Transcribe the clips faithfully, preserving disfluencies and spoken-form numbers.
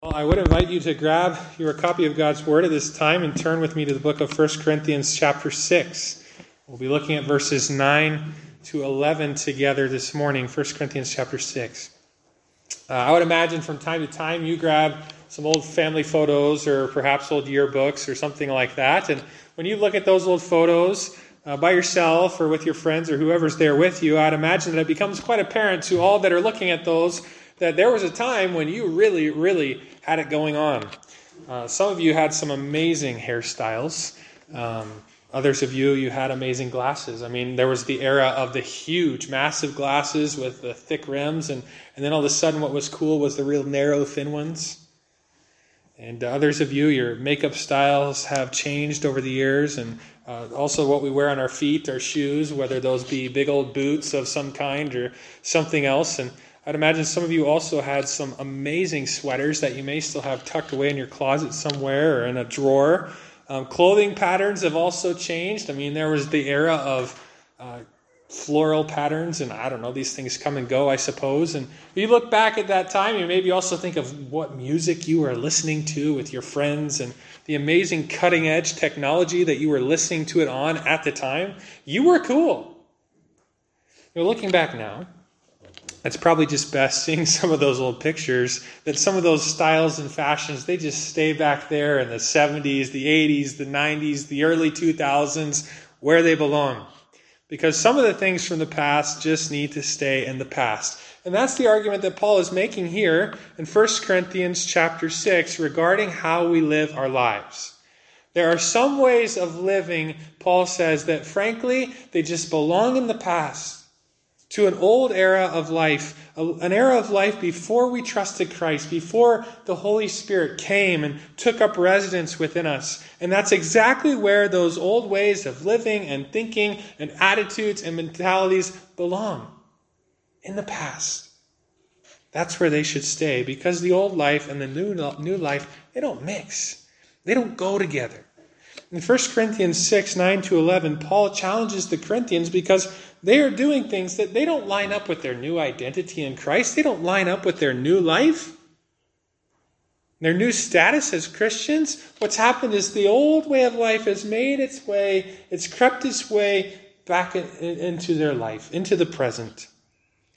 Well, I would invite you to grab your copy of God's Word at this time and turn with me to the book of First Corinthians chapter six. We'll be looking at verses nine to eleven together this morning, First Corinthians chapter six. Uh, I would imagine from time to time you grab some old family photos or perhaps old yearbooks or something like that. And when you look at those old photos uh, by yourself or with your friends or whoever's there with you, I'd imagine that it becomes quite apparent to all that are looking at those that there was a time when you really, really had it going on. Uh, some of you had some amazing hairstyles. Um, others of you, you had amazing glasses. I mean, there was the era of the huge, massive glasses with the thick rims, and, and then all of a sudden what was cool was the real narrow, thin ones. And others of you, your makeup styles have changed over the years, and uh, also what we wear on our feet, our shoes, whether those be big old boots of some kind or something else. And I'd imagine some of you also had some amazing sweaters that you may still have tucked away in your closet somewhere or in a drawer. Um, clothing patterns have also changed. I mean, there was the era of uh, floral patterns, and I don't know, these things come and go, I suppose. And you look back at that time, you maybe also think of what music you were listening to with your friends and the amazing cutting-edge technology that you were listening to it on at the time. You were cool. You're looking back now. It's probably just best seeing some of those old pictures, that some of those styles and fashions, they just stay back there in the seventies, the eighties, the nineties, the early two thousands, where they belong. Because some of the things from the past just need to stay in the past. And that's the argument that Paul is making here in First Corinthians chapter six regarding how we live our lives. There are some ways of living, Paul says, that frankly, they just belong in the past. To an old era of life, an era of life before we trusted Christ, before the Holy Spirit came and took up residence within us. And that's exactly where those old ways of living and thinking and attitudes and mentalities belong, in the past. That's where they should stay, because the old life and the new, new life, they don't mix. They don't go together. In First Corinthians six, nine to eleven, Paul challenges the Corinthians because they are doing things that they don't line up with their new identity in Christ. They don't line up with their new life, their new status as Christians. What's happened is the old way of life has made its way, it's crept its way back in, in, into their life, into the present.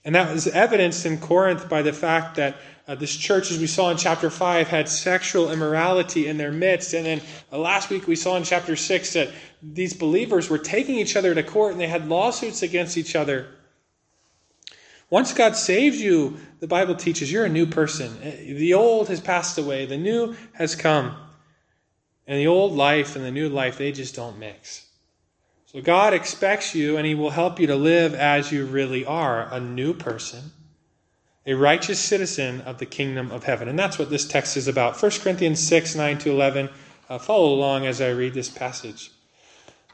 And that was evidenced in Corinth by the fact that uh, this church, as we saw in chapter five, had sexual immorality in their midst. And then uh, last week we saw in chapter six that these believers were taking each other to court and they had lawsuits against each other. Once God saves you, the Bible teaches, you're a new person. The old has passed away. The new has come. And the old life and the new life, they just don't mix. So God expects you, and he will help you to live as you really are, a new person, a righteous citizen of the kingdom of heaven. And that's what this text is about. First Corinthians six, nine to eleven. Uh, follow along as I read this passage.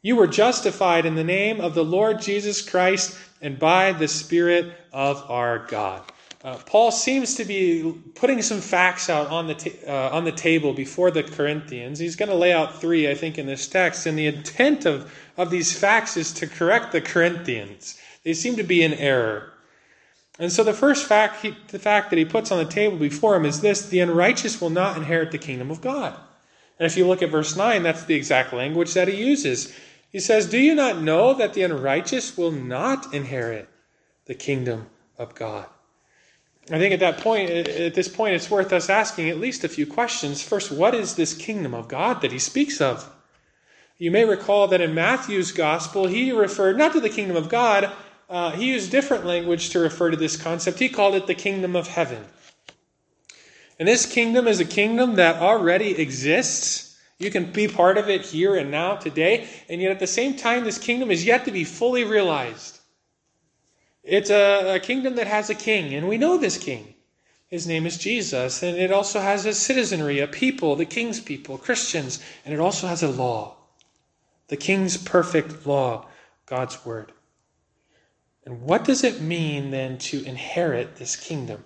you were justified in the name of the Lord Jesus Christ and by the Spirit of our God." Uh, Paul seems to be putting some facts out on the ta- uh, on the table before the Corinthians. He's going to lay out three, I think, in this text. And the intent of, of these facts is to correct the Corinthians. They seem to be in error. And so the first fact, he, the fact that he puts on the table before him is this: the unrighteous will not inherit the kingdom of God. And if you look at verse nine, that's the exact language that he uses. He says, "Do you not know that the unrighteous will not inherit the kingdom of God?" I think at that point, at this point, it's worth us asking at least a few questions. First, what is this kingdom of God that he speaks of? You may recall that in Matthew's gospel, he referred not to the kingdom of God. Uh, he used different language to refer to this concept. He called it the kingdom of heaven. And this kingdom is a kingdom that already exists. You can be part of it here and now today. And yet at the same time, this kingdom is yet to be fully realized. It's a, a kingdom that has a king, and we know this king. His name is Jesus, and it also has a citizenry, a people, the king's people, Christians, and it also has a law, the king's perfect law, God's word. And what does it mean then to inherit this kingdom?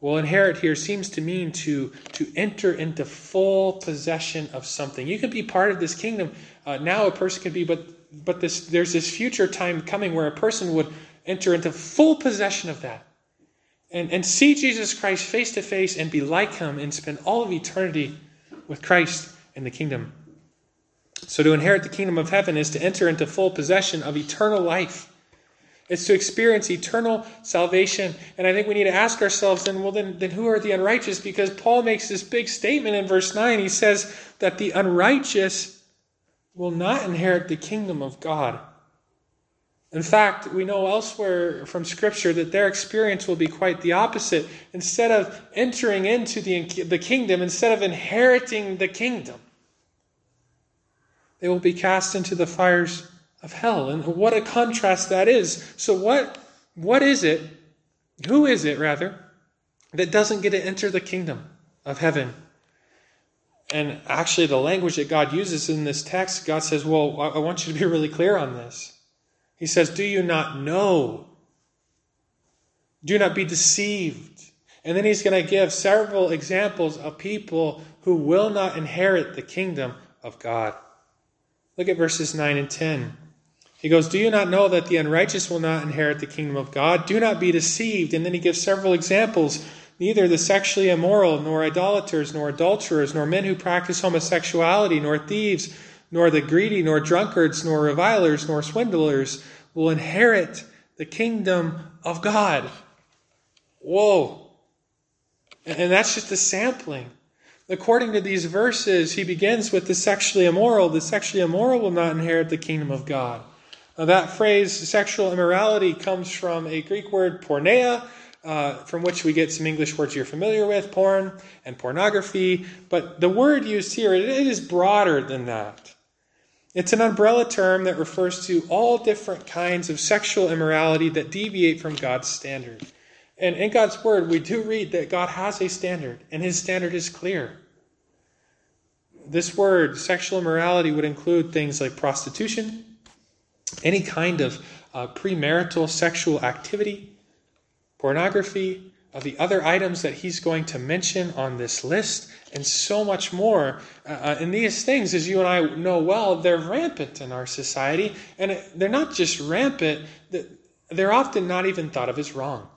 Well, inherit here seems to mean to, to enter into full possession of something. You can be part of this kingdom. Uh, now a person could be, but but this there's this future time coming where a person would enter into full possession of that. And, and see Jesus Christ face to face and be like him and spend all of eternity with Christ in the kingdom. So to inherit the kingdom of heaven is to enter into full possession of eternal life. It's to experience eternal salvation. And I think we need to ask ourselves then, well, then, then who are the unrighteous? Because Paul makes this big statement in verse nine. He says that the unrighteous will not inherit the kingdom of God. In fact, we know elsewhere from Scripture that their experience will be quite the opposite. Instead of entering into the, the kingdom, instead of inheriting the kingdom, they will be cast into the fires of hell. And what a contrast that is. So what, what is it, who is it rather, that doesn't get to enter the kingdom of heaven? And actually the language that God uses in this text, God says, well, I want you to be really clear on this. He says, do you not know? Do not be deceived. And then he's going to give several examples of people who will not inherit the kingdom of God. Look at verses nine and ten. He goes, do you not know that the unrighteous will not inherit the kingdom of God? Do not be deceived. And then he gives several examples. Neither the sexually immoral, nor idolaters, nor adulterers, nor men who practice homosexuality, nor thieves, nor the greedy, nor drunkards, nor revilers, nor swindlers will inherit the kingdom of God. Whoa. And that's just a sampling. According to these verses, he begins with the sexually immoral. The sexually immoral will not inherit the kingdom of God. Now, that phrase, sexual immorality, comes from a Greek word, porneia, uh, from which we get some English words you're familiar with, porn and pornography. But the word used here, it is broader than that. It's an umbrella term that refers to all different kinds of sexual immorality that deviate from God's standard. And in God's word, we do read that God has a standard, and his standard is clear. This word, sexual immorality, would include things like prostitution, any kind of uh, premarital sexual activity, pornography, uh, the other items that he's going to mention on this list, and so much more. Uh, and these things, as you and I know well, they're rampant in our society. And they're not just rampant, they're often not even thought of as wrong.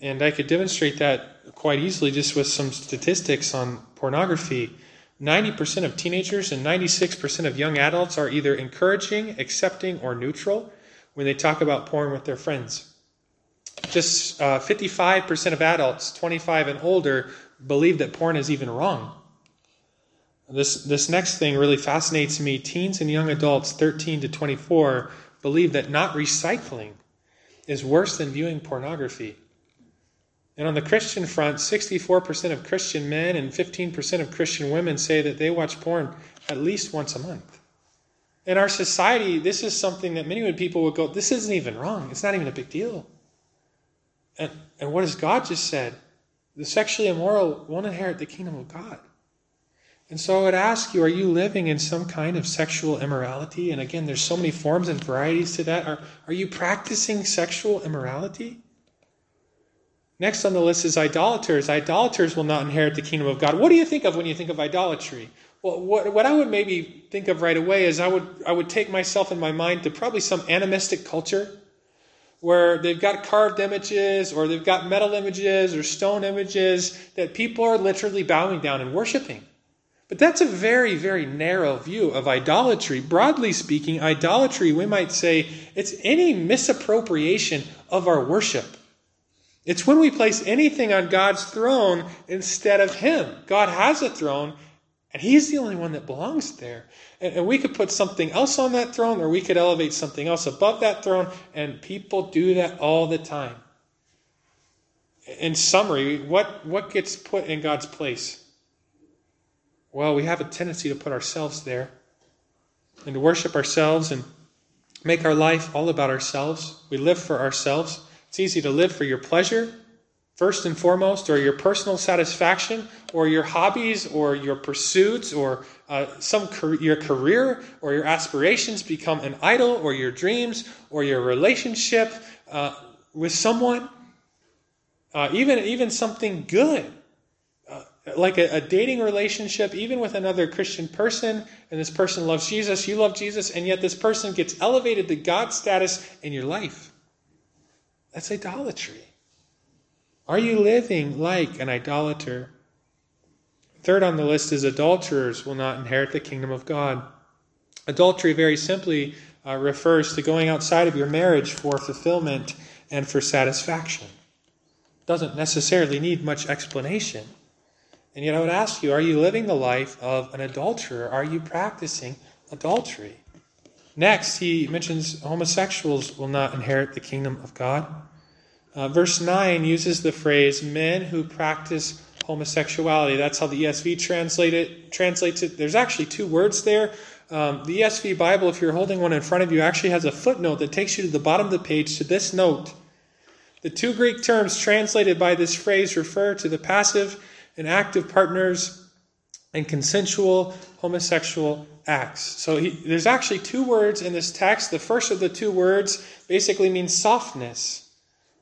And I could demonstrate that quite easily just with some statistics on pornography. ninety percent of teenagers and ninety-six percent of young adults are either encouraging, accepting, or neutral when they talk about porn with their friends. Just uh, fifty-five percent of adults, twenty-five and older, believe that porn is even wrong. This, this next thing really fascinates me. Teens and young adults, thirteen to twenty-four, believe that not recycling is worse than viewing pornography. And on the Christian front, sixty-four percent of Christian men and fifteen percent of Christian women say that they watch porn at least once a month. In our society, this is something that many people would go, this isn't even wrong. It's not even a big deal. And and what has God just said? The sexually immoral won't inherit the kingdom of God. And so I would ask you, are you living in some kind of sexual immorality? And again, there's so many forms and varieties to that. Are, are you practicing sexual immorality? Next on the list is idolaters. Idolaters will not inherit the kingdom of God. What do you think of when you think of idolatry? Well, what, what I would maybe think of right away is I would I would take myself in my mind to probably some animistic culture where they've got carved images or they've got metal images or stone images that people are literally bowing down and worshiping. But that's a very, very narrow view of idolatry. Broadly speaking, idolatry, we might say, it's any misappropriation of our worship. It's when we place anything on God's throne instead of him. God has a throne, and he's the only one that belongs there. And, and we could put something else on that throne, or we could elevate something else above that throne, and people do that all the time. In summary, what, what gets put in God's place? Well, we have a tendency to put ourselves there and to worship ourselves and make our life all about ourselves. We live for ourselves. It's easy to live for your pleasure, first and foremost, or your personal satisfaction, or your hobbies, or your pursuits, or uh, some car- your career, or your aspirations become an idol, or your dreams, or your relationship uh, with someone, uh, even even something good, uh, like a, a dating relationship, even with another Christian person, and this person loves Jesus, you love Jesus, and yet this person gets elevated to God's status in your life. That's idolatry. Are you living like an idolater? Third on the list is adulterers will not inherit the kingdom of God. Adultery very simply uh, refers to going outside of your marriage for fulfillment and for satisfaction. Doesn't necessarily need much explanation. And yet I would ask you, are you living the life of an adulterer? Are you practicing adultery? Next, he mentions homosexuals will not inherit the kingdom of God. Uh, verse nine uses the phrase, men who practice homosexuality. That's how the E S V translate it, translates it. There's actually two words there. Um, the E S V Bible, if you're holding one in front of you, actually has a footnote that takes you to the bottom of the page to this note. The two Greek terms translated by this phrase refer to the passive and active partners and consensual homosexual acts. So he, there's actually two words in this text. The first of the two words basically means softness,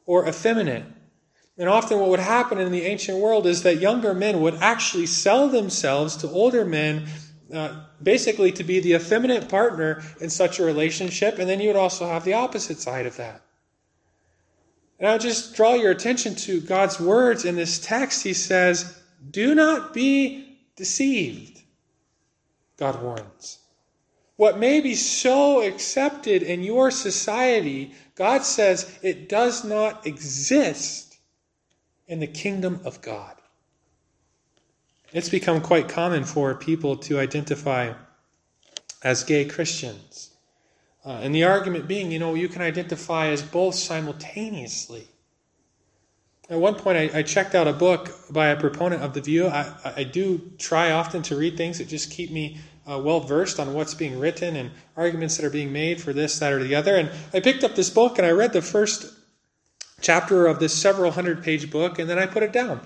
or effeminate. And often what would happen in the ancient world is that younger men would actually sell themselves to older men, uh, basically to be the effeminate partner in such a relationship, and then you would also have the opposite side of that. And I'll just draw your attention to God's words in this text. He says, do not be deceived, God warns. What may be so accepted in your society, God says it does not exist in the kingdom of God. It's become quite common for people to identify as gay Christians. Uh, and the argument being, you know, you can identify as both simultaneously. At one point, I, I checked out a book by a proponent of the view. I, I do try often to read things that just keep me Uh, well-versed on what's being written and arguments that are being made for this, that, or the other. And I picked up this book and I read the first chapter of this several hundred-page book, and then I put it down,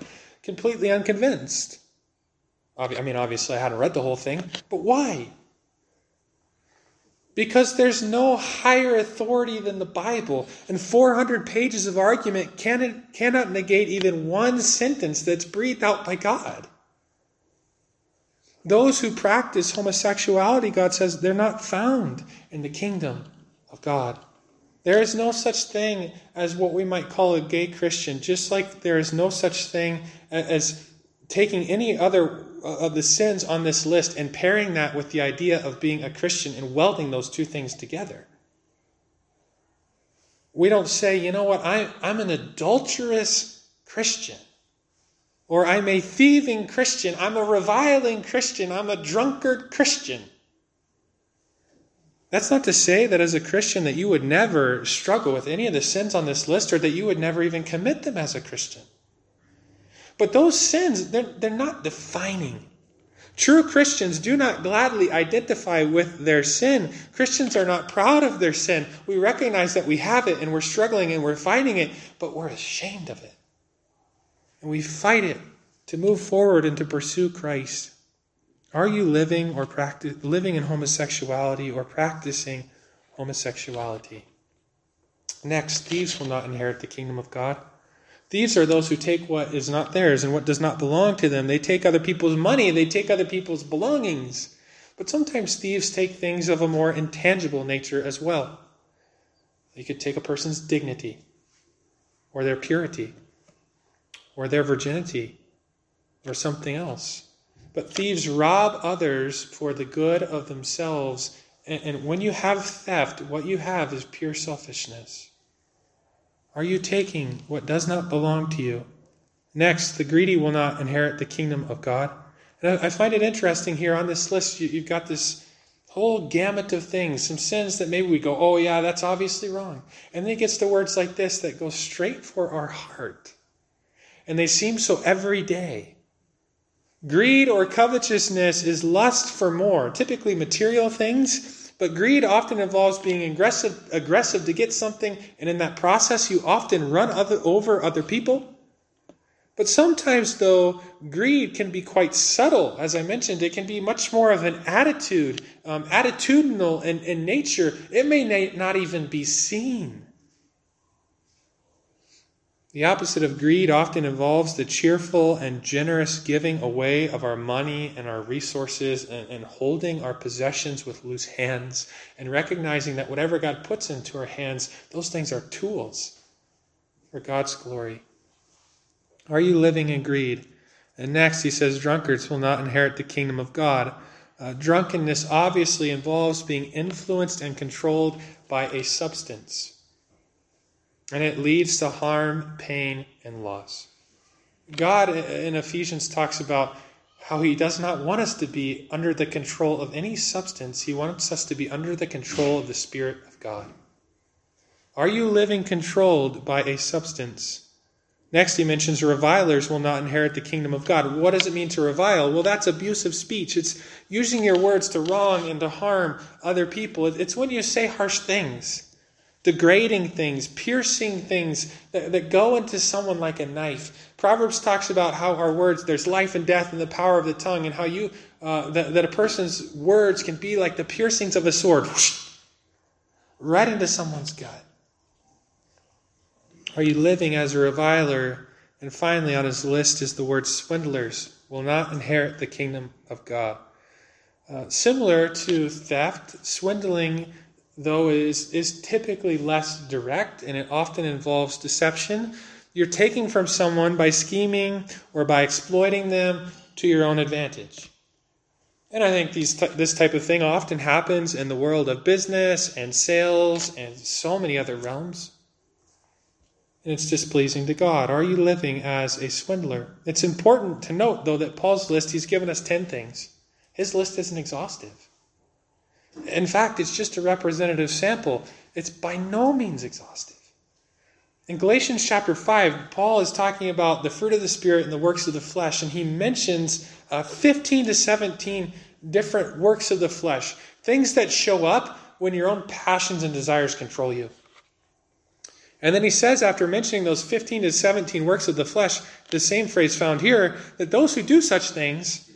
completely unconvinced. I mean, obviously I hadn't read the whole thing, but why? Because there's no higher authority than the Bible, and four hundred pages of argument can, cannot negate even one sentence that's breathed out by God. Those who practice homosexuality, God says, they're not found in the kingdom of God. There is no such thing as what we might call a gay Christian, just like there is no such thing as taking any other of the sins on this list and pairing that with the idea of being a Christian and welding those two things together. We don't say, you know what, I, I'm an adulterous Christian. Or I'm a thieving Christian, I'm a reviling Christian, I'm a drunkard Christian. That's not to say that as a Christian that you would never struggle with any of the sins on this list or that you would never even commit them as a Christian. But those sins, they're, they're not defining. True Christians do not gladly identify with their sin. Christians are not proud of their sin. We recognize that we have it and we're struggling and we're fighting it, but we're ashamed of it. And we fight it to move forward and to pursue Christ. Are you living or practice, living in homosexuality or practicing homosexuality? Next, thieves will not inherit the kingdom of God. Thieves are those who take what is not theirs and what does not belong to them. They take other people's money. They take other people's belongings. But sometimes thieves take things of a more intangible nature as well. They could take a person's dignity or their purity, or their virginity, or something else. But thieves rob others for the good of themselves. And, and when you have theft, what you have is pure selfishness. Are you taking what does not belong to you? Next, the greedy will not inherit the kingdom of God. And I, I find it interesting here on this list, you, you've got this whole gamut of things, some sins that maybe we go, oh yeah, that's obviously wrong. And then it gets to words like this that go straight for our heart. And they seem so every day. Greed or covetousness is lust for more, typically material things, But greed often involves being aggressive, aggressive to get something, and in that process you often run other, over other people. But sometimes, though, greed can be quite subtle. As I mentioned, it can be much more of an attitude, um, attitudinal in, in nature. It may na- not even be seen. The opposite of greed often involves the cheerful and generous giving away of our money and our resources and, and holding our possessions with loose hands and recognizing that whatever God puts into our hands, those things are tools for God's glory. Are you living in greed? And next he says, drunkards will not inherit the kingdom of God. Uh, drunkenness obviously involves being influenced and controlled by a substance. And it leads to harm, pain, and loss. God in Ephesians talks about how he does not want us to be under the control of any substance. He wants us to be under the control of the Spirit of God. Are you living controlled by a substance? Next, he mentions revilers will not inherit the kingdom of God. What does it mean to revile? Well, that's abusive speech. It's using your words to wrong and to harm other people. It's when you say harsh things, degrading things, piercing things that, that go into someone like a knife. Proverbs talks about how our words, there's life and death in the power of the tongue, and how you uh, that, that a person's words can be like the piercings of a sword, whoosh, right into someone's gut. Are you living as a reviler? And finally on his list is the word swindlers will not inherit the kingdom of God. Uh, similar to theft, swindling, though, is, is typically less direct, and it often involves deception. You're taking from someone by scheming or by exploiting them to your own advantage. And I think these t- this type of thing often happens in the world of business and sales and so many other realms. And it's displeasing to God. Are you living as a swindler? It's important to note, though, that Paul's list, he's given us ten things. His list isn't exhaustive. In fact, it's just a representative sample. It's by no means exhaustive. In Galatians chapter five, Paul is talking about the fruit of the Spirit and the works of the flesh, and he mentions uh, fifteen to seventeen different works of the flesh, things that show up when your own passions and desires control you. And then he says, after mentioning those fifteen to seventeen works of the flesh, the same phrase found here, that those who do such things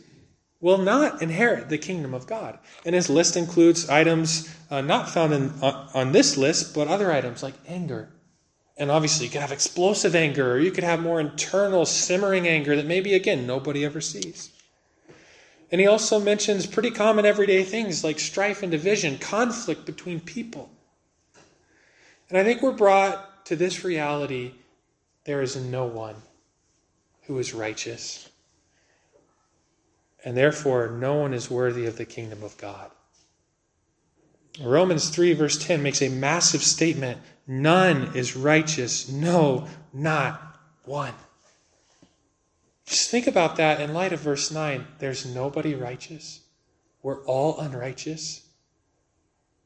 will not inherit the kingdom of God. And his list includes items uh, not found in, uh, on this list, but other items like anger. And obviously you could have explosive anger, or you could have more internal simmering anger that maybe, again, nobody ever sees. And he also mentions pretty common everyday things like strife and division, conflict between people. And I think we're brought to this reality, there is no one who is righteous, and therefore no one is worthy of the kingdom of God. Romans three verse ten makes a massive statement, none is righteous, no, not one. Just think about that in light of verse nine, there's nobody righteous, we're all unrighteous,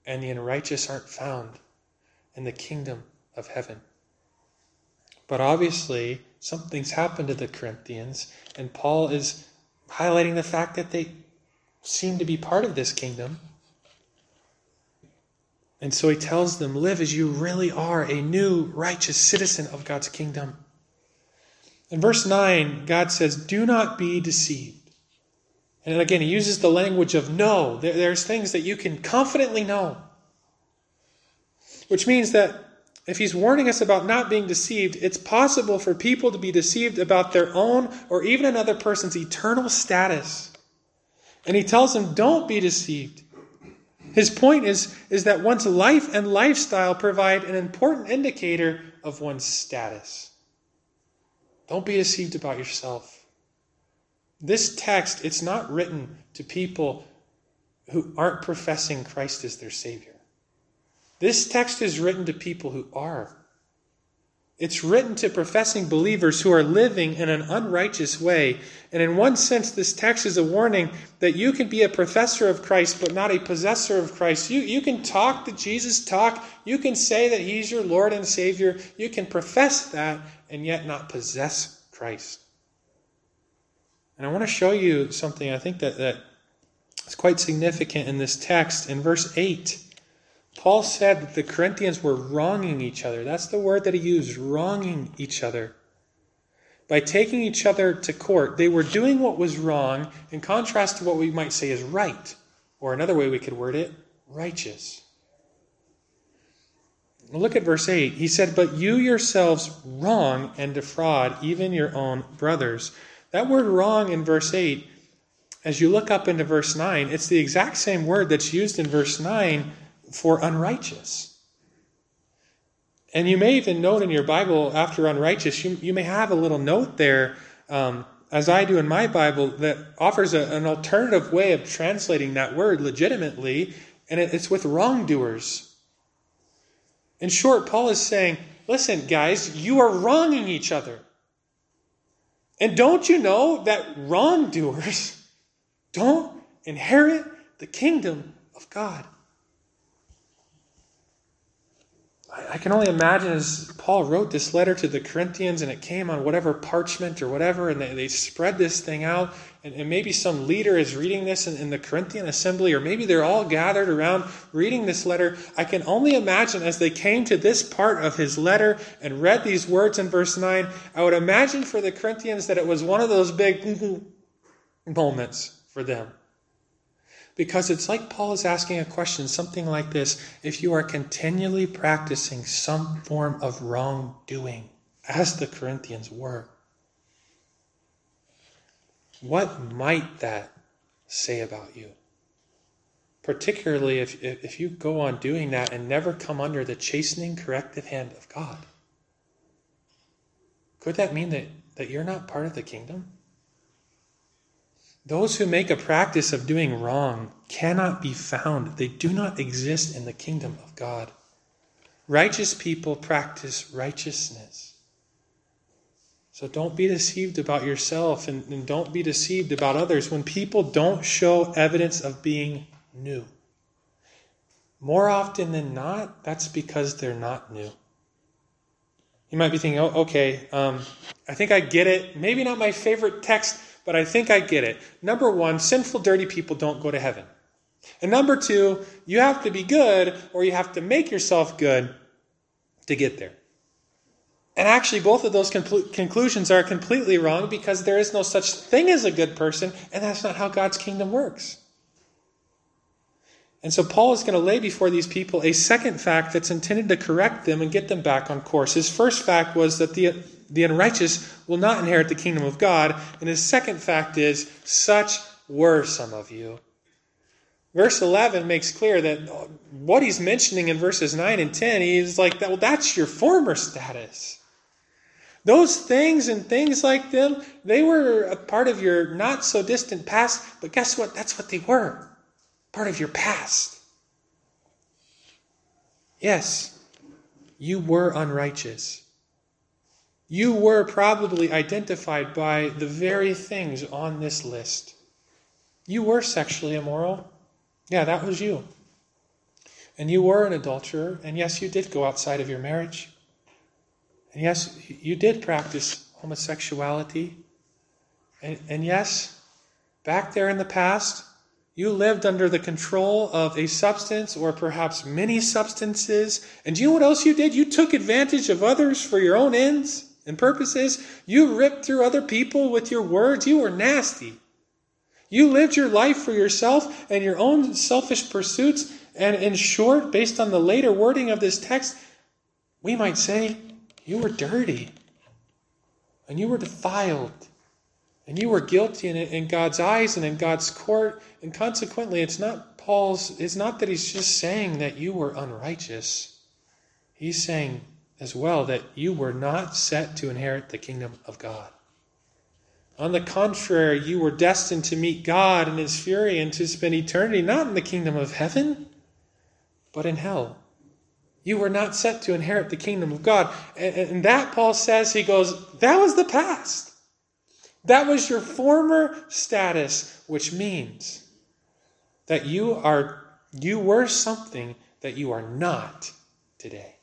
and the unrighteous aren't found in the kingdom of heaven. But obviously, something's happened to the Corinthians, and Paul is highlighting the fact that they seem to be part of this kingdom. And so he tells them, live as you really are, a new righteous citizen of God's kingdom. In verse nine, God says, do not be deceived. And again, he uses the language of know. There's things that you can confidently know. Which means that if he's warning us about not being deceived, it's possible for people to be deceived about their own or even another person's eternal status. And he tells them, don't be deceived. His point is, is that one's life and lifestyle provide an important indicator of one's status. Don't be deceived about yourself. This text, it's not written to people who aren't professing Christ as their Savior. This text is written to people who are. It's written to professing believers who are living in an unrighteous way. And in one sense, this text is a warning that you can be a professor of Christ, but not a possessor of Christ. You, you can talk the Jesus talk. You can say that he's your Lord and Savior. You can profess that and yet not possess Christ. And I want to show you something I think that, that is quite significant in this text. In verse eight, Paul said that the Corinthians were wronging each other. That's the word that he used, wronging each other. By taking each other to court, they were doing what was wrong in contrast to what we might say is right, or another way we could word it, righteous. Look at verse eight. He said, "But you yourselves wrong and defraud even your own brothers." That word wrong in verse eight, as you look up into verse nine, it's the exact same word that's used in verse nine for unrighteous. And you may even note in your Bible, after unrighteous, you, you may have a little note there, um, as I do in my Bible, that offers a, an alternative way of translating that word legitimately, and it, it's with wrongdoers. In short, Paul is saying, listen, guys, you are wronging each other. And don't you know that wrongdoers don't inherit the kingdom of God? I can only imagine as Paul wrote this letter to the Corinthians, and it came on whatever parchment or whatever, and they, they spread this thing out, and, and maybe some leader is reading this in, in the Corinthian assembly, or maybe they're all gathered around reading this letter. I can only imagine as they came to this part of his letter and read these words in verse nine, I would imagine for the Corinthians that it was one of those big moments for them. Because it's like Paul is asking a question, something like this. If you are continually practicing some form of wrongdoing, as the Corinthians were, what might that say about you? Particularly if, if you go on doing that and never come under the chastening, corrective hand of God. Could that mean that, that you're not part of the kingdom? Those who make a practice of doing wrong cannot be found. They do not exist in the kingdom of God. Righteous people practice righteousness. So don't be deceived about yourself, and, and don't be deceived about others when people don't show evidence of being new. More often than not, that's because they're not new. You might be thinking, oh, okay, um, I think I get it. Maybe not my favorite text, but I think I get it. Number one, sinful, dirty people don't go to heaven. And number two, you have to be good or you have to make yourself good to get there. And actually, both of those compl- conclusions are completely wrong, because there is no such thing as a good person, and that's not how God's kingdom works. And so Paul is going to lay before these people a second fact that's intended to correct them and get them back on course. His first fact was that the The unrighteous will not inherit the kingdom of God. And his second fact is, such were some of you. Verse eleven makes clear that what he's mentioning in verses nine and ten, he's like, well, that's your former status. Those things and things like them, they were a part of your not so distant past, but guess what? That's what they were. Part of your past. Yes, you were unrighteous. You were probably identified by the very things on this list. You were sexually immoral. Yeah, that was you. And you were an adulterer. And yes, you did go outside of your marriage. And yes, you did practice homosexuality. And, and yes, back there in the past, you lived under the control of a substance or perhaps many substances. And do you know what else you did? You took advantage of others for your own ends and purposes. You ripped through other people with your words. You were nasty. You lived your life for yourself and your own selfish pursuits. And in short, based on the later wording of this text, we might say you were dirty, and you were defiled, and you were guilty in, in God's eyes and in God's court. And consequently, it's not Paul's, it's not that he's just saying that you were unrighteous. He's saying as well that you were not set to inherit the kingdom of God. On the contrary, you were destined to meet God in his fury and to spend eternity not in the kingdom of heaven, but in hell. You were not set to inherit the kingdom of God. And, and that, Paul says, he goes, that was the past. That was your former status, which means that you are you were something that you are not today.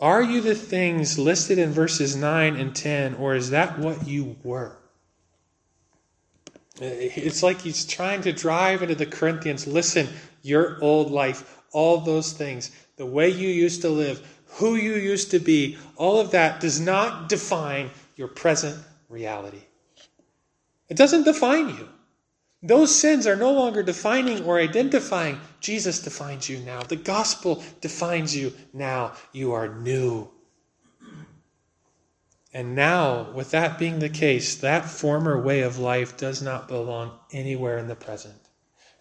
Are you the things listed in verses nine and ten, or is that what you were? It's like he's trying to drive into the Corinthians, listen, your old life, all those things, the way you used to live, who you used to be, all of that does not define your present reality. It doesn't define you. Those sins are no longer defining or identifying. Jesus defines you now. The gospel defines you now. You are new. And now, with that being the case, that former way of life does not belong anywhere in the present.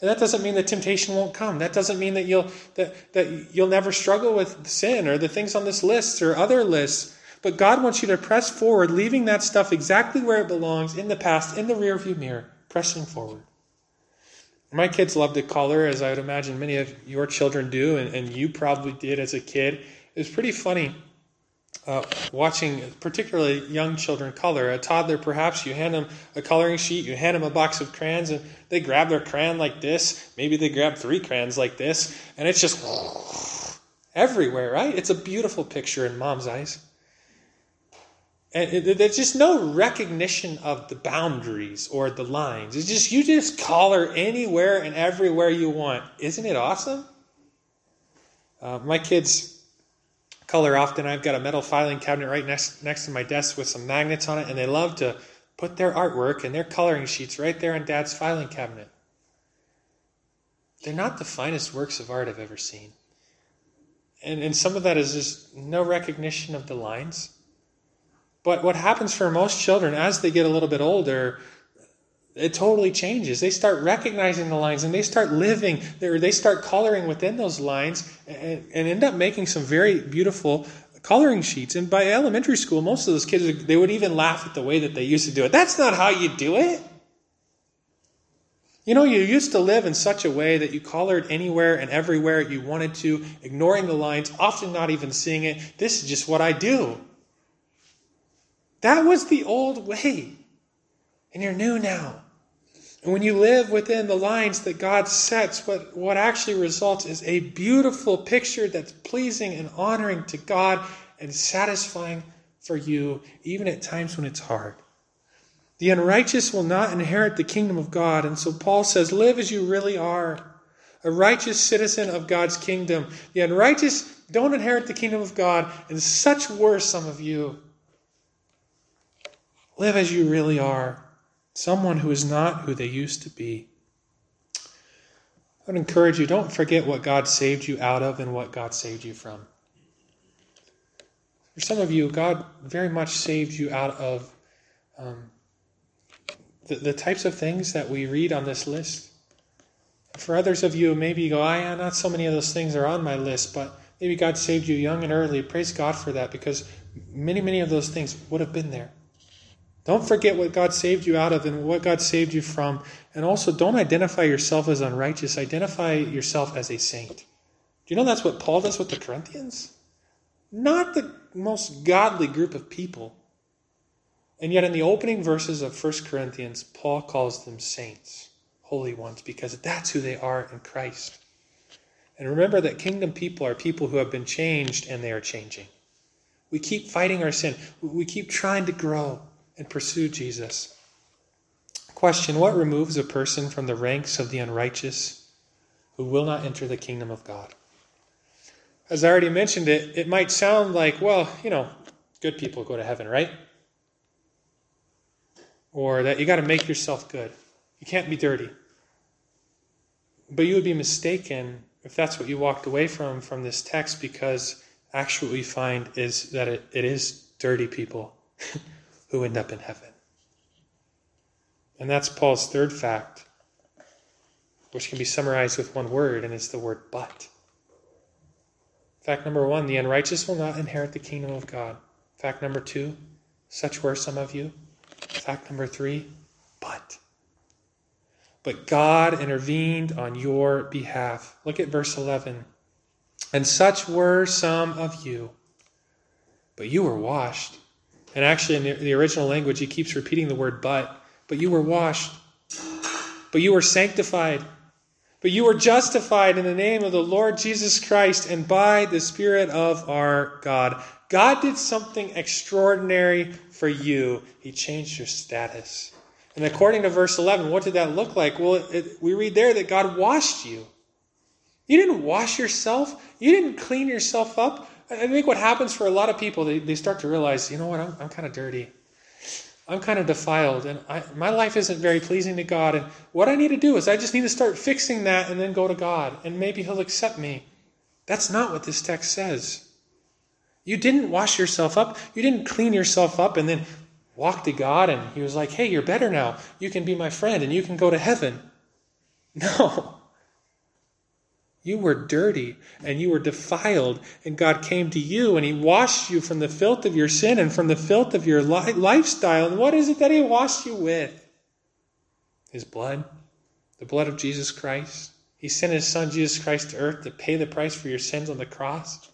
And that doesn't mean that temptation won't come. That doesn't mean that you'll that, that you'll never struggle with sin or the things on this list or other lists. But God wants you to press forward, leaving that stuff exactly where it belongs, in the past, in the rearview mirror, pressing forward. My kids love to color, as I would imagine many of your children do, and, and you probably did as a kid. It was pretty funny. Uh, watching particularly young children color. A toddler, perhaps, you hand them a coloring sheet, you hand them a box of crayons, and they grab their crayon like this. Maybe they grab three crayons like this, and it's just everywhere, right? It's a beautiful picture in mom's eyes. And it, it, there's just no recognition of the boundaries or the lines. It's just, you just color anywhere and everywhere you want. Isn't it awesome? Uh, my kids color often. I've got a metal filing cabinet right next next to my desk with some magnets on it, and they love to put their artwork and their coloring sheets right there in Dad's filing cabinet. They're not the finest works of art I've ever seen. And, and some of that is just no recognition of the lines. But what happens for most children as they get a little bit older, it totally changes. They start recognizing the lines, and they start living, or they start coloring within those lines, and, and end up making some very beautiful coloring sheets. And by elementary school, most of those kids, they would even laugh at the way that they used to do it. That's not how you do it. You know, you used to live in such a way that you colored anywhere and everywhere you wanted to, ignoring the lines, often not even seeing it. This is just what I do. That was the old way. And you're new now. And when you live within the lines that God sets, what, what actually results is a beautiful picture that's pleasing and honoring to God and satisfying for you, even at times when it's hard. The unrighteous will not inherit the kingdom of God. And so Paul says, live as you really are, a righteous citizen of God's kingdom. The unrighteous don't inherit the kingdom of God, and such were some of you. Live as you really are. Someone who is not who they used to be. I would encourage you, don't forget what God saved you out of and what God saved you from. For some of you, God very much saved you out of um, the, the types of things that we read on this list. For others of you, maybe you go, ah, not so many of those things are on my list, but maybe God saved you young and early. Praise God for that, because many, many of those things would have been there. Don't forget what God saved you out of and what God saved you from. And also, don't identify yourself as unrighteous. Identify yourself as a saint. Do you know that's what Paul does with the Corinthians? Not the most godly group of people. And yet in the opening verses of First Corinthians, Paul calls them saints, holy ones, because that's who they are in Christ. And remember that kingdom people are people who have been changed, and they are changing. We keep fighting our sin. We keep trying to grow and pursue Jesus. Question, what removes a person from the ranks of the unrighteous who will not enter the kingdom of God? As I already mentioned it, it might sound like, well, you know, good people go to heaven, right? Or that you got to make yourself good. You can't be dirty. But you would be mistaken if that's what you walked away from from this text, because actually what we find is that it, it is dirty people who end up in heaven. And that's Paul's third fact, which can be summarized with one word, and it's the word but. Fact number one, the unrighteous will not inherit the kingdom of God. Fact number two, such were some of you. Fact number three, but. But God intervened on your behalf. Look at verse eleven. And such were some of you, but you were washed. And actually, in the, the original language, he keeps repeating the word but. But you were washed. But you were sanctified. But you were justified in the name of the Lord Jesus Christ and by the Spirit of our God. God did something extraordinary for you. He changed your status. And according to verse eleven, what did that look like? Well, it, we read there that God washed you. You didn't wash yourself. You didn't clean yourself up. I think what happens for a lot of people, they, they start to realize, you know what, I'm, I'm kind of dirty. I'm kind of defiled, and I, my life isn't very pleasing to God. And what I need to do is I just need to start fixing that and then go to God, and maybe he'll accept me. That's not what this text says. You didn't wash yourself up. You didn't clean yourself up and then walk to God, and he was like, hey, you're better now. You can be my friend, and you can go to heaven. No. You were dirty, and you were defiled, and God came to you, and he washed you from the filth of your sin and from the filth of your li- lifestyle. And what is it that he washed you with? His blood, the blood of Jesus Christ. He sent his son, Jesus Christ, to earth to pay the price for your sins on the cross.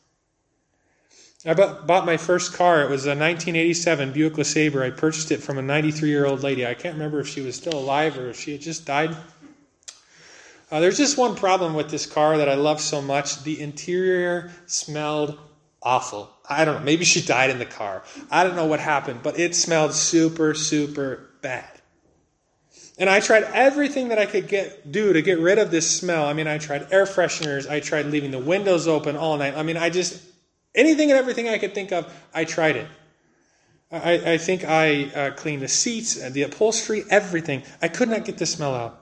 I bought my first car. It was a nineteen eighty-seven Buick LeSabre. I purchased it from a ninety-three-year-old lady. I can't remember if she was still alive or if she had just died. Uh, there's just one problem with this car that I love so much. The interior smelled awful. I don't know. Maybe she died in the car. I don't know what happened, but it smelled super, super bad. And I tried everything that I could get do to get rid of this smell. I mean, I tried air fresheners. I tried leaving the windows open all night. I mean, I just, anything and everything I could think of, I tried it. I, I think I uh, cleaned the seats, the upholstery, everything. I could not get the smell out.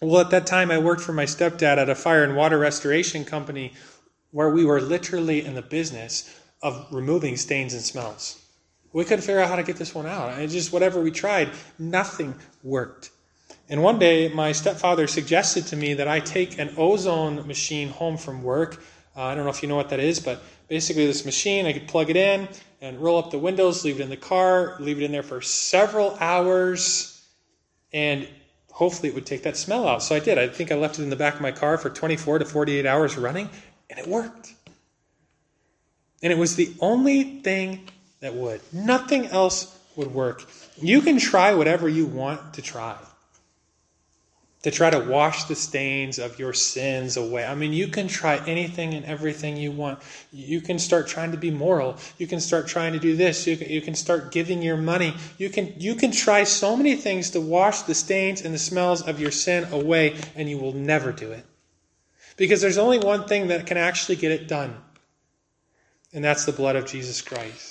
Well, at that time, I worked for my stepdad at a fire and water restoration company where we were literally in the business of removing stains and smells. We couldn't figure out how to get this one out. It just, whatever we tried, nothing worked. And one day, my stepfather suggested to me that I take an ozone machine home from work. Uh, I don't know if you know what that is, but basically this machine, I could plug it in and roll up the windows, leave it in the car, leave it in there for several hours, and hopefully it would take that smell out. So I did. I think I left it in the back of my car for twenty-four to forty-eight hours running, and it worked. And it was the only thing that would. Nothing else would work. You can try whatever you want to try, to try to wash the stains of your sins away. I mean, you can try anything and everything you want. You can start trying to be moral. You can start trying to do this. You can, you can start giving your money. You can, you can try so many things to wash the stains and the smells of your sin away, and you will never do it. Because there's only one thing that can actually get it done, and that's the blood of Jesus Christ.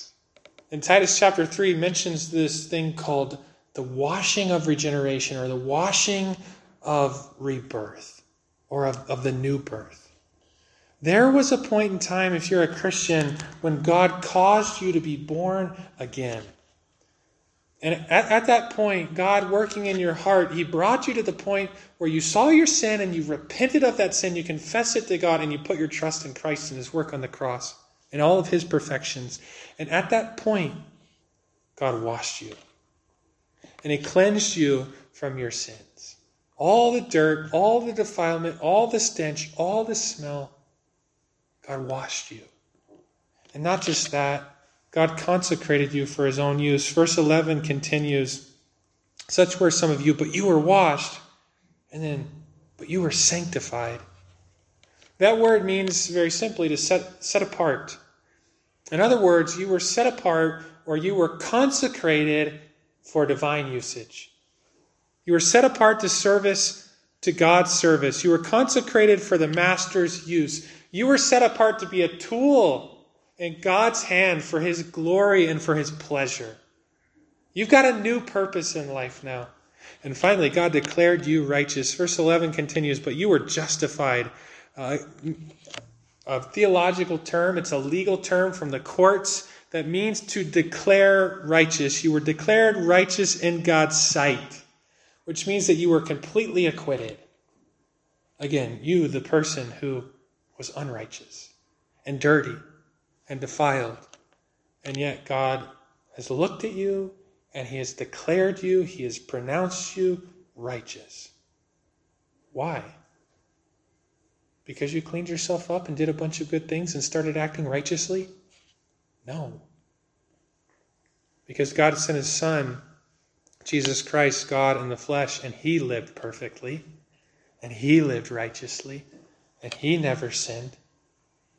And Titus chapter three mentions this thing called the washing of regeneration, or the washing of rebirth, or of, of the new birth. There was a point in time, if you're a Christian, when God caused you to be born again. And at, at that point, God working in your heart, he brought you to the point where you saw your sin and you repented of that sin, you confessed it to God, and you put your trust in Christ and his work on the cross and all of his perfections. And at that point, God washed you. And he cleansed you from your sins. All the dirt, all the defilement, all the stench, all the smell, God washed you. And not just that, God consecrated you for his own use. Verse eleven continues, such were some of you, but you were washed, and then, but you were sanctified. That word means very simply to set, set apart. In other words, you were set apart, or you were consecrated for divine usage. You were set apart to service, to God's service. You were consecrated for the master's use. You were set apart to be a tool in God's hand for his glory and for his pleasure. You've got a new purpose in life now. And finally, God declared you righteous. Verse eleven continues, but you were justified. Uh, a theological term, it's a legal term from the courts that means to declare righteous. You were declared righteous in God's sight, which means that you were completely acquitted. Again, you, the person who was unrighteous and dirty and defiled. And yet God has looked at you and he has declared you, he has pronounced you righteous. Why? Because you cleaned yourself up and did a bunch of good things and started acting righteously? No. Because God sent his son, Jesus Christ, God in the flesh, and he lived perfectly, and he lived righteously, and he never sinned,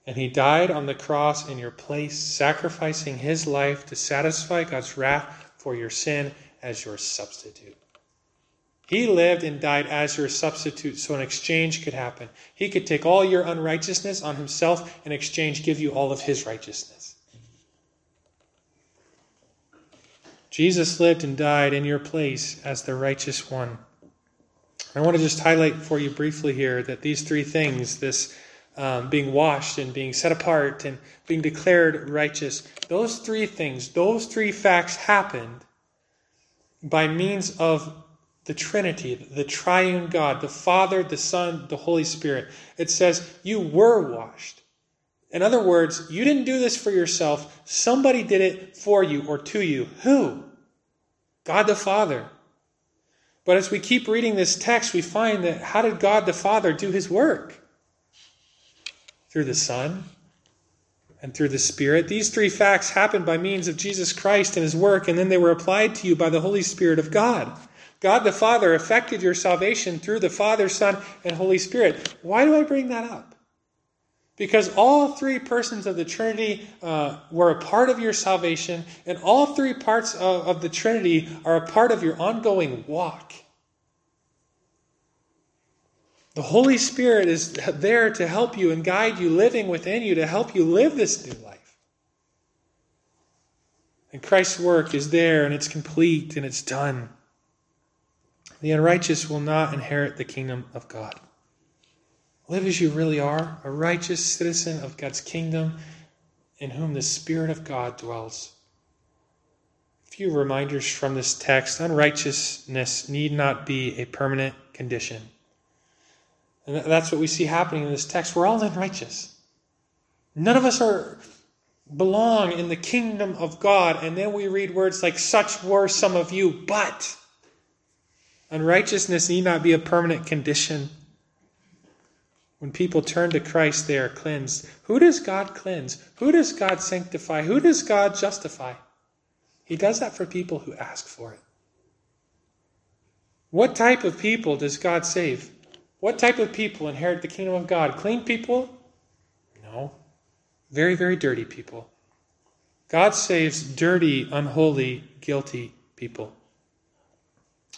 and he died on the cross in your place, sacrificing his life to satisfy God's wrath for your sin as your substitute. He lived and died as your substitute so an exchange could happen. He could take all your unrighteousness on himself and in exchange give you all of his righteousness. Jesus lived and died in your place as the righteous one. I want to just highlight for you briefly here that these three things, this um, being washed and being set apart and being declared righteous, those three things, those three facts happened by means of the Trinity, the triune God, the Father, the Son, the Holy Spirit. It says, you were washed. In other words, you didn't do this for yourself. Somebody did it for you or to you. Who? God the Father. But as we keep reading this text, we find that how did God the Father do his work? Through the Son and through the Spirit. These three facts happened by means of Jesus Christ and his work, and then they were applied to you by the Holy Spirit of God. God the Father effected your salvation through the Father, Son, and Holy Spirit. Why do I bring that up? Because all three persons of the Trinity uh, were a part of your salvation, and all three parts of, of the Trinity are a part of your ongoing walk. The Holy Spirit is there to help you and guide you, living within you to help you live this new life. And Christ's work is there, and it's complete, and it's done. The unrighteous will not inherit the kingdom of God. Live as you really are, a righteous citizen of God's kingdom in whom the Spirit of God dwells. A few reminders from this text. Unrighteousness need not be a permanent condition. And that's what we see happening in this text. We're all unrighteous. None of us are belong in the kingdom of God. And then we read words like, such were some of you, but... Unrighteousness need not be a permanent condition. When people turn to Christ, they are cleansed. Who does God cleanse? Who does God sanctify? Who does God justify? He does that for people who ask for it. What type of people does God save? What type of people inherit the kingdom of God? Clean people? No. Very, very dirty people. God saves dirty, unholy, guilty people.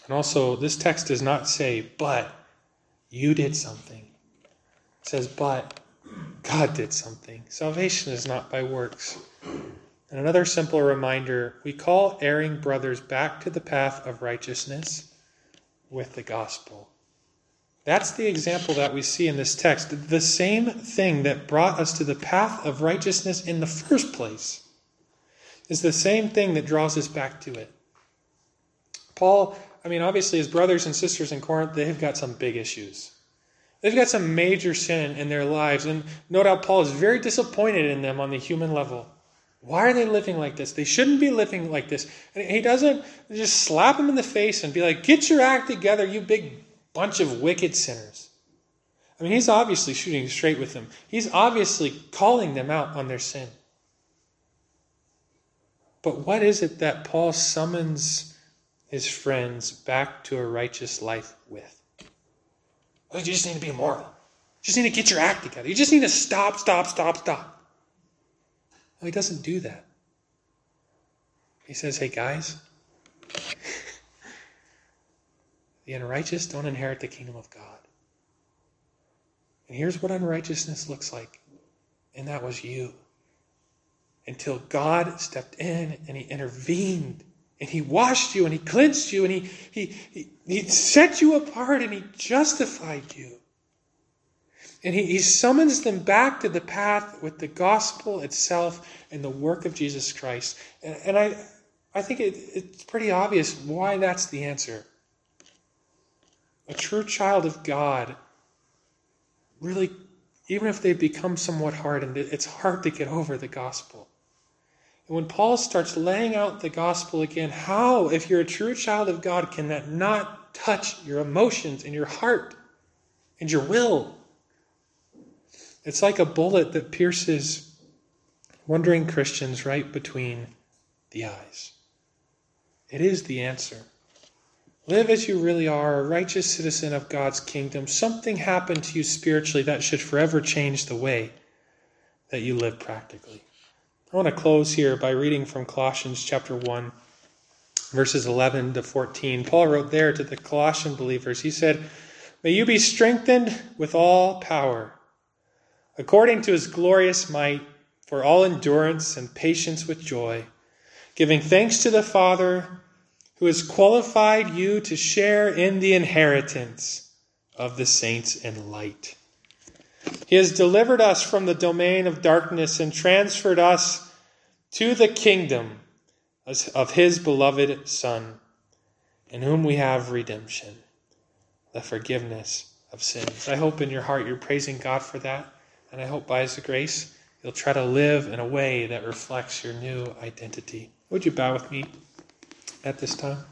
And also, this text does not say, but you did something. It says, but God did something. Salvation is not by works. And another simple reminder, we call erring brothers back to the path of righteousness with the gospel. That's the example that we see in this text. The same thing that brought us to the path of righteousness in the first place is the same thing that draws us back to it. Paul... I mean, obviously, his brothers and sisters in Corinth, they've got some big issues. They've got some major sin in their lives. And no doubt Paul is very disappointed in them on the human level. Why are they living like this? They shouldn't be living like this. And he doesn't just slap them in the face and be like, get your act together, you big bunch of wicked sinners. I mean, he's obviously shooting straight with them. He's obviously calling them out on their sin. But what is it that Paul summons his friends back to a righteous life with? Oh, you just need to be moral. You just need to get your act together. You just need to stop, stop, stop, stop. No, he doesn't do that. He says, hey, guys, the unrighteous don't inherit the kingdom of God. And here's what unrighteousness looks like. And that was you. Until God stepped in and he intervened. And he washed you and he cleansed you and he, he, he, he set you apart and he justified you. And he, he summons them back to the path with the gospel itself and the work of Jesus Christ. And, and I, I think it, it's pretty obvious why that's the answer. A true child of God, really, even if they become somewhat hardened, it's hard to get over the gospel. And when Paul starts laying out the gospel again, how, if you're a true child of God, can that not touch your emotions and your heart and your will? It's like a bullet that pierces wandering Christians right between the eyes. It is the answer. Live as you really are, a righteous citizen of God's kingdom. Something happened to you spiritually that should forever change the way that you live practically. I want to close here by reading from Colossians chapter one, verses eleven to fourteen. Paul wrote there to the Colossian believers, he said, "May you be strengthened with all power, according to his glorious might, for all endurance and patience with joy, giving thanks to the Father, who has qualified you to share in the inheritance of the saints in light. He has delivered us from the domain of darkness and transferred us to the kingdom of his beloved Son, in whom we have redemption, the forgiveness of sins." I hope in your heart you're praising God for that, and I hope by his grace you'll try to live in a way that reflects your new identity. Would you bow with me at this time?